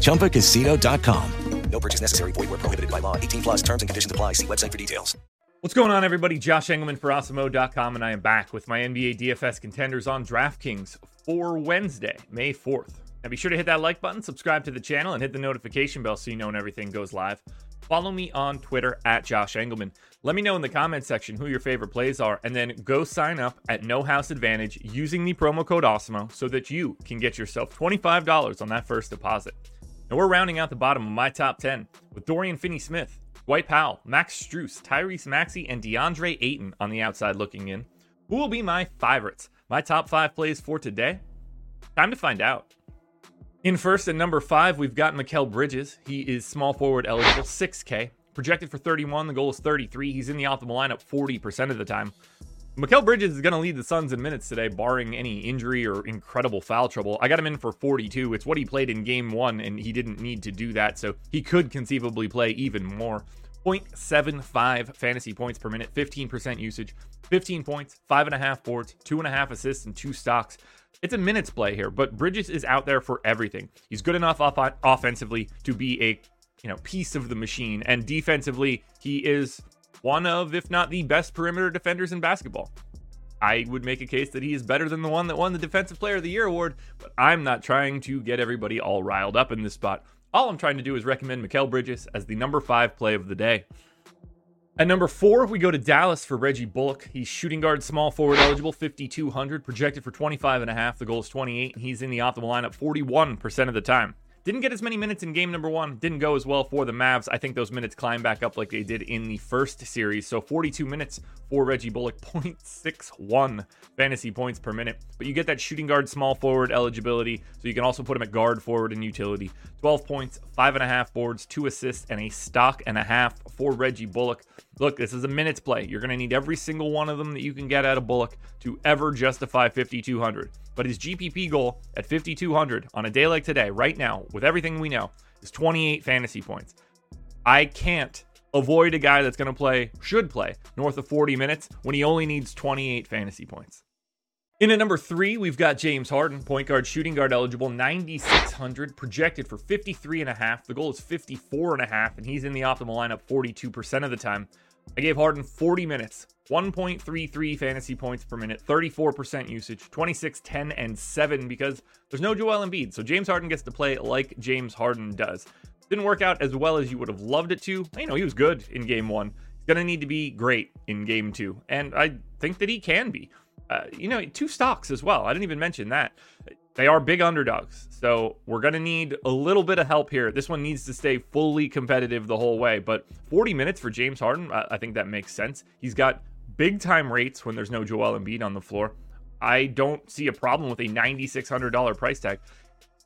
ChumbaCasino.com. No purchase necessary. Void where prohibited by law. 18+ terms and conditions apply. See website for details. What's going on, everybody? Josh Engelman for Awesemo.com, and I am back with my NBA DFS contenders on DraftKings for Wednesday, May 4th. Now be sure to hit that like button, subscribe to the channel, and hit the notification bell so you know when everything goes live. Follow me on Twitter at Josh Engelman. Let me know in the comments section who your favorite plays are, and then go sign up at No House Advantage using the promo code Awesemo so that you can get yourself $25 on that first deposit. Now we're rounding out the bottom of my top 10 with Dorian Finney-Smith, Dwight Powell, Max Strus, Tyrese Maxey, and DeAndre Ayton on the outside looking in. Who will be my favorites? My top 5 plays for today? Time to find out. In first at number 5, we've got Mikal Bridges. He is small forward eligible, 6K. Projected for 31, the goal is 33. He's in the optimal lineup 40% of the time. Mikal Bridges is going to lead the Suns in minutes today, barring any injury or incredible foul trouble. I got him in for 42. It's what he played in game 1, and he didn't need to do that, so he could conceivably play even more. 0.75 fantasy points per minute, 15% usage, 15 points, 5.5 boards, 2.5 assists, and 2 stocks. It's a minutes play here, but Bridges is out there for everything. He's good enough offensively to be a piece of the machine, and defensively, he is one of, if not the best perimeter defenders in basketball. I would make a case that he is better than the one that won the Defensive Player of the Year award, but I'm not trying to get everybody all riled up in this spot. All I'm trying to do is recommend Mikal Bridges as the number 5 play of the day. At number 4, we go to Dallas for Reggie Bullock. He's shooting guard, small forward eligible, 5,200, projected for 25.5. The goal is 28, and he's in the optimal lineup 41% of the time. Didn't get as many minutes in game number 1. Didn't go as well for the Mavs. I think those minutes climb back up like they did in the first series. So 42 minutes for Reggie Bullock, 0.61 fantasy points per minute. But you get that shooting guard, small forward eligibility, so you can also put him at guard, forward, and utility. 12 points, 5.5 boards, 2 assists, and a stock and a half for Reggie Bullock. Look, this is a minutes play. You're going to need every single one of them that you can get out of Bullock to ever justify 5,200. But his GPP goal at 5,200 on a day like today, right now, with everything we know, is 28 fantasy points. I can't avoid a guy that's going to should play north of 40 minutes when he only needs 28 fantasy points. In at number 3, we've got James Harden, point guard, shooting guard eligible, 9,600, projected for 53.5. The goal is 54.5, and he's in the optimal lineup 42% of the time. I gave Harden 40 minutes, 1.33 fantasy points per minute, 34% usage, 26, 10, and 7 because there's no Joel Embiid, so James Harden gets to play like James Harden does. Didn't work out as well as you would have loved it to. He was good in game 1. He's going to need to be great in game 2, and I think that he can be. 2 stocks as well. I didn't even mention that. They are big underdogs, so we're going to need a little bit of help here. This one needs to stay fully competitive the whole way, but 40 minutes for James Harden, I think that makes sense. He's got big-time rates when there's no Joel Embiid on the floor. I don't see a problem with a $9,600 price tag.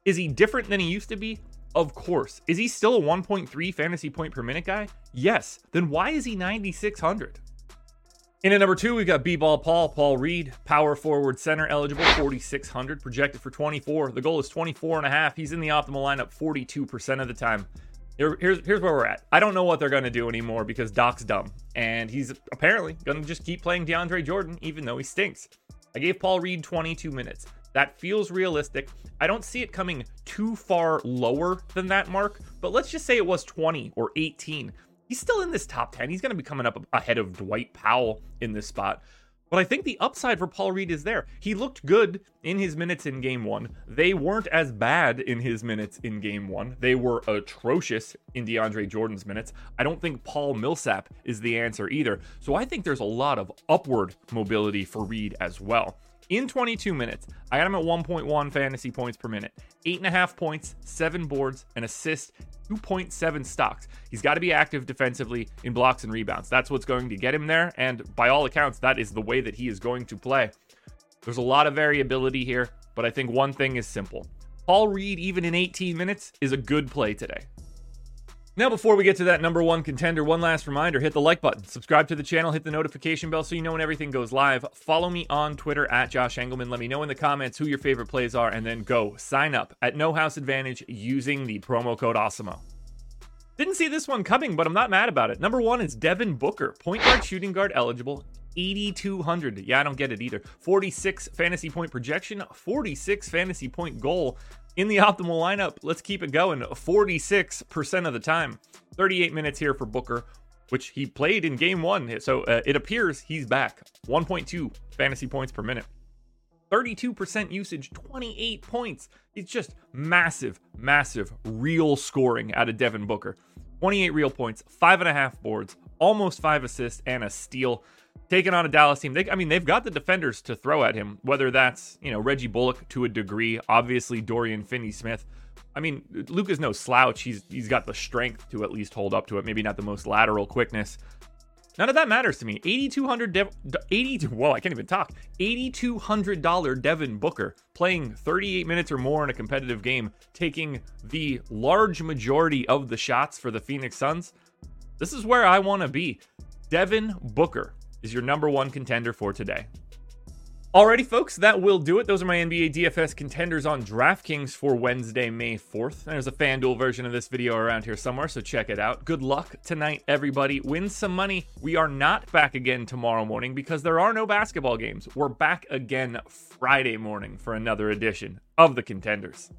Is he different than he used to be? Of course. Is he still a 1.3 fantasy point per minute guy? Yes. Then why is he 9,600? In at number 2, we've got B-ball Paul Reed, power forward center eligible, 4,600, projected for 24. The goal is 24.5. He's in the optimal lineup 42% of the time. Here's where we're at. I don't know what they're going to do anymore because Doc's dumb, and he's apparently going to just keep playing DeAndre Jordan even though he stinks. I gave Paul Reed 22 minutes. That feels realistic. I don't see it coming too far lower than that mark, but let's just say it was 20 or 18. He's still in this top 10. He's going to be coming up ahead of Dwight Powell in this spot. But I think the upside for Paul Reed is there. He looked good in his minutes in game one. They weren't as bad in his minutes in game one. They were atrocious in DeAndre Jordan's minutes. I don't think Paul Millsap is the answer either. So I think there's a lot of upward mobility for Reed as well. In 22 minutes, I got him at 1.1 fantasy points per minute, 8.5 points, 7 boards, an assist, 2.7 stocks. He's got to be active defensively in blocks and rebounds. That's what's going to get him there. And by all accounts, that is the way that he is going to play. There's a lot of variability here, but I think one thing is simple. Paul Reed, even in 18 minutes, is a good play today. Now, before we get to that number one contender, one last reminder, hit the like button, subscribe to the channel, hit the notification bell so you know when everything goes live. Follow me on Twitter at Josh Engelman. Let me know in the comments who your favorite plays are, and then go sign up at No House Advantage using the promo code Awesemo. Didn't see this one coming, but I'm not mad about it. Number one is Devin Booker, point guard, shooting guard eligible, 8,200. Yeah, I don't get it either. 46 fantasy point projection, 46 fantasy point goal. In the optimal lineup, let's keep it going 46% of the time. 38 minutes here for Booker, which he played in game one. So it appears he's back. 1.2 fantasy points per minute. 32% usage, 28 points. It's just massive, massive real scoring out of Devin Booker. 28 real points, 5.5 boards, almost 5 assists, and a steal. Taking on a Dallas team, they've got the defenders to throw at him, whether that's, Reggie Bullock to a degree, obviously Dorian Finney-Smith. Luke is no slouch. He's got the strength to at least hold up to it. Maybe not the most lateral quickness. None of that matters to me. $8,200 Devin Booker playing 38 minutes or more in a competitive game, taking the large majority of the shots for the Phoenix Suns. This is where I want to be. Devin Booker is your number one contender for today. Alrighty, folks, that will do it. Those are my NBA DFS contenders on DraftKings for Wednesday, May 4th. There's a FanDuel version of this video around here somewhere, so check it out. Good luck tonight, everybody. Win some money. We are not back again tomorrow morning because there are no basketball games. We're back again Friday morning for another edition of The Contenders.